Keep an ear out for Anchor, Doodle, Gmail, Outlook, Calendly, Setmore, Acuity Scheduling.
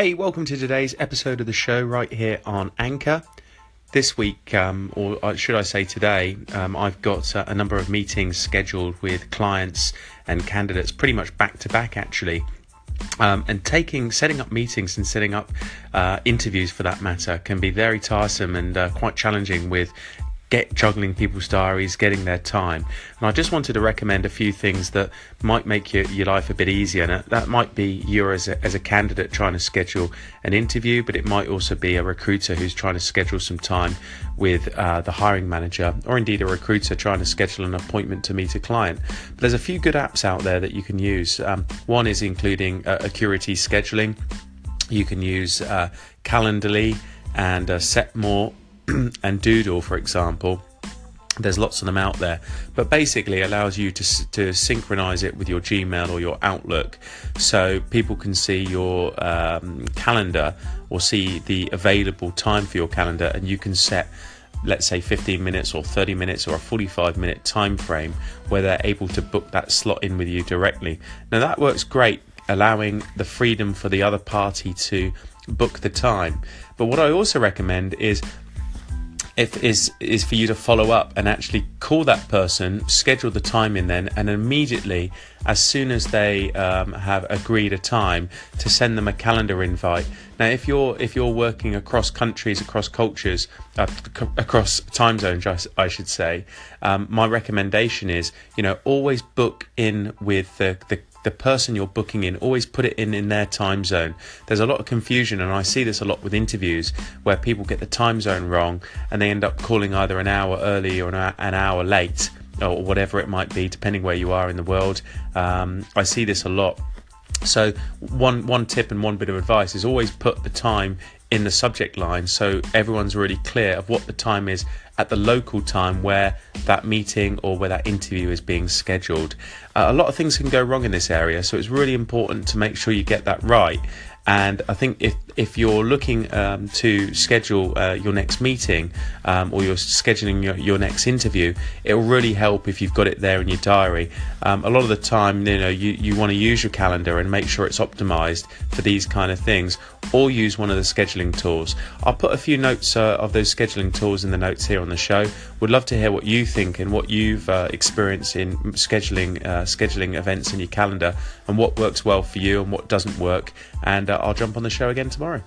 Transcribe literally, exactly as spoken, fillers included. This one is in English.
Hey, welcome to today's episode of the show right here on Anchor. This week, um, or should I say today, um, I've got uh, a number of meetings scheduled with clients and candidates pretty much back to back actually. Um, and taking, setting up meetings and setting up uh, interviews for that matter can be very tiresome and uh, quite challenging with Get juggling people's diaries, getting their time. And I just wanted to recommend a few things that might make your, your life a bit easier. And that might be you as a, as a candidate trying to schedule an interview, but it might also be a recruiter who's trying to schedule some time with uh, the hiring manager, or indeed a recruiter trying to schedule an appointment to meet a client. But there's a few good apps out there that you can use. Um, one is including uh, Acuity Scheduling. You can use uh, Calendly and uh, Setmore and Doodle, for example. There's lots of them out there, but basically allows you to to synchronize it with your Gmail or your Outlook, so people can see your um, calendar or see the available time for your calendar, and you can set, let's say, fifteen minutes or thirty minutes or a forty-five minute time frame where they're able to book that slot in with you directly. Now that works great, allowing the freedom for the other party to book the time. But what I also recommend is If is is for you to follow up and actually call that person, schedule the time in then, and immediately, as soon as they um, have agreed a time, to send them a calendar invite. Now, if you're if you're working across countries, across cultures, uh, c- across time zones, I, I should say, um, my recommendation is, you know, always book in with the the. the person you're booking in. Always put it in in their time zone. There's a lot of confusion, and I see this a lot with interviews where people get the time zone wrong and they end up calling either an hour early or an hour late or whatever it might be, depending where you are in the world. Um, I see this a lot. So one one tip and one bit of advice is always put the time in the subject line so everyone's really clear of what the time is at the local time where that meeting or where that interview is being scheduled. Uh, a lot of things can go wrong in this area, so it's really important to make sure you get that right. And I think if if you're looking um, to schedule uh, your next meeting um, or you're scheduling your, your next interview, it'll really help if you've got it there in your diary. Um, a lot of the time, you know, you, you want to use your calendar and make sure it's optimized for these kind of things, or use one of the scheduling tools. I'll put a few notes uh, of those scheduling tools in the notes here on the show. Would love to hear what you think and what you've uh, experienced in scheduling uh, scheduling events in your calendar, and what works well for you and what doesn't work. And uh, I'll jump on the show again tomorrow.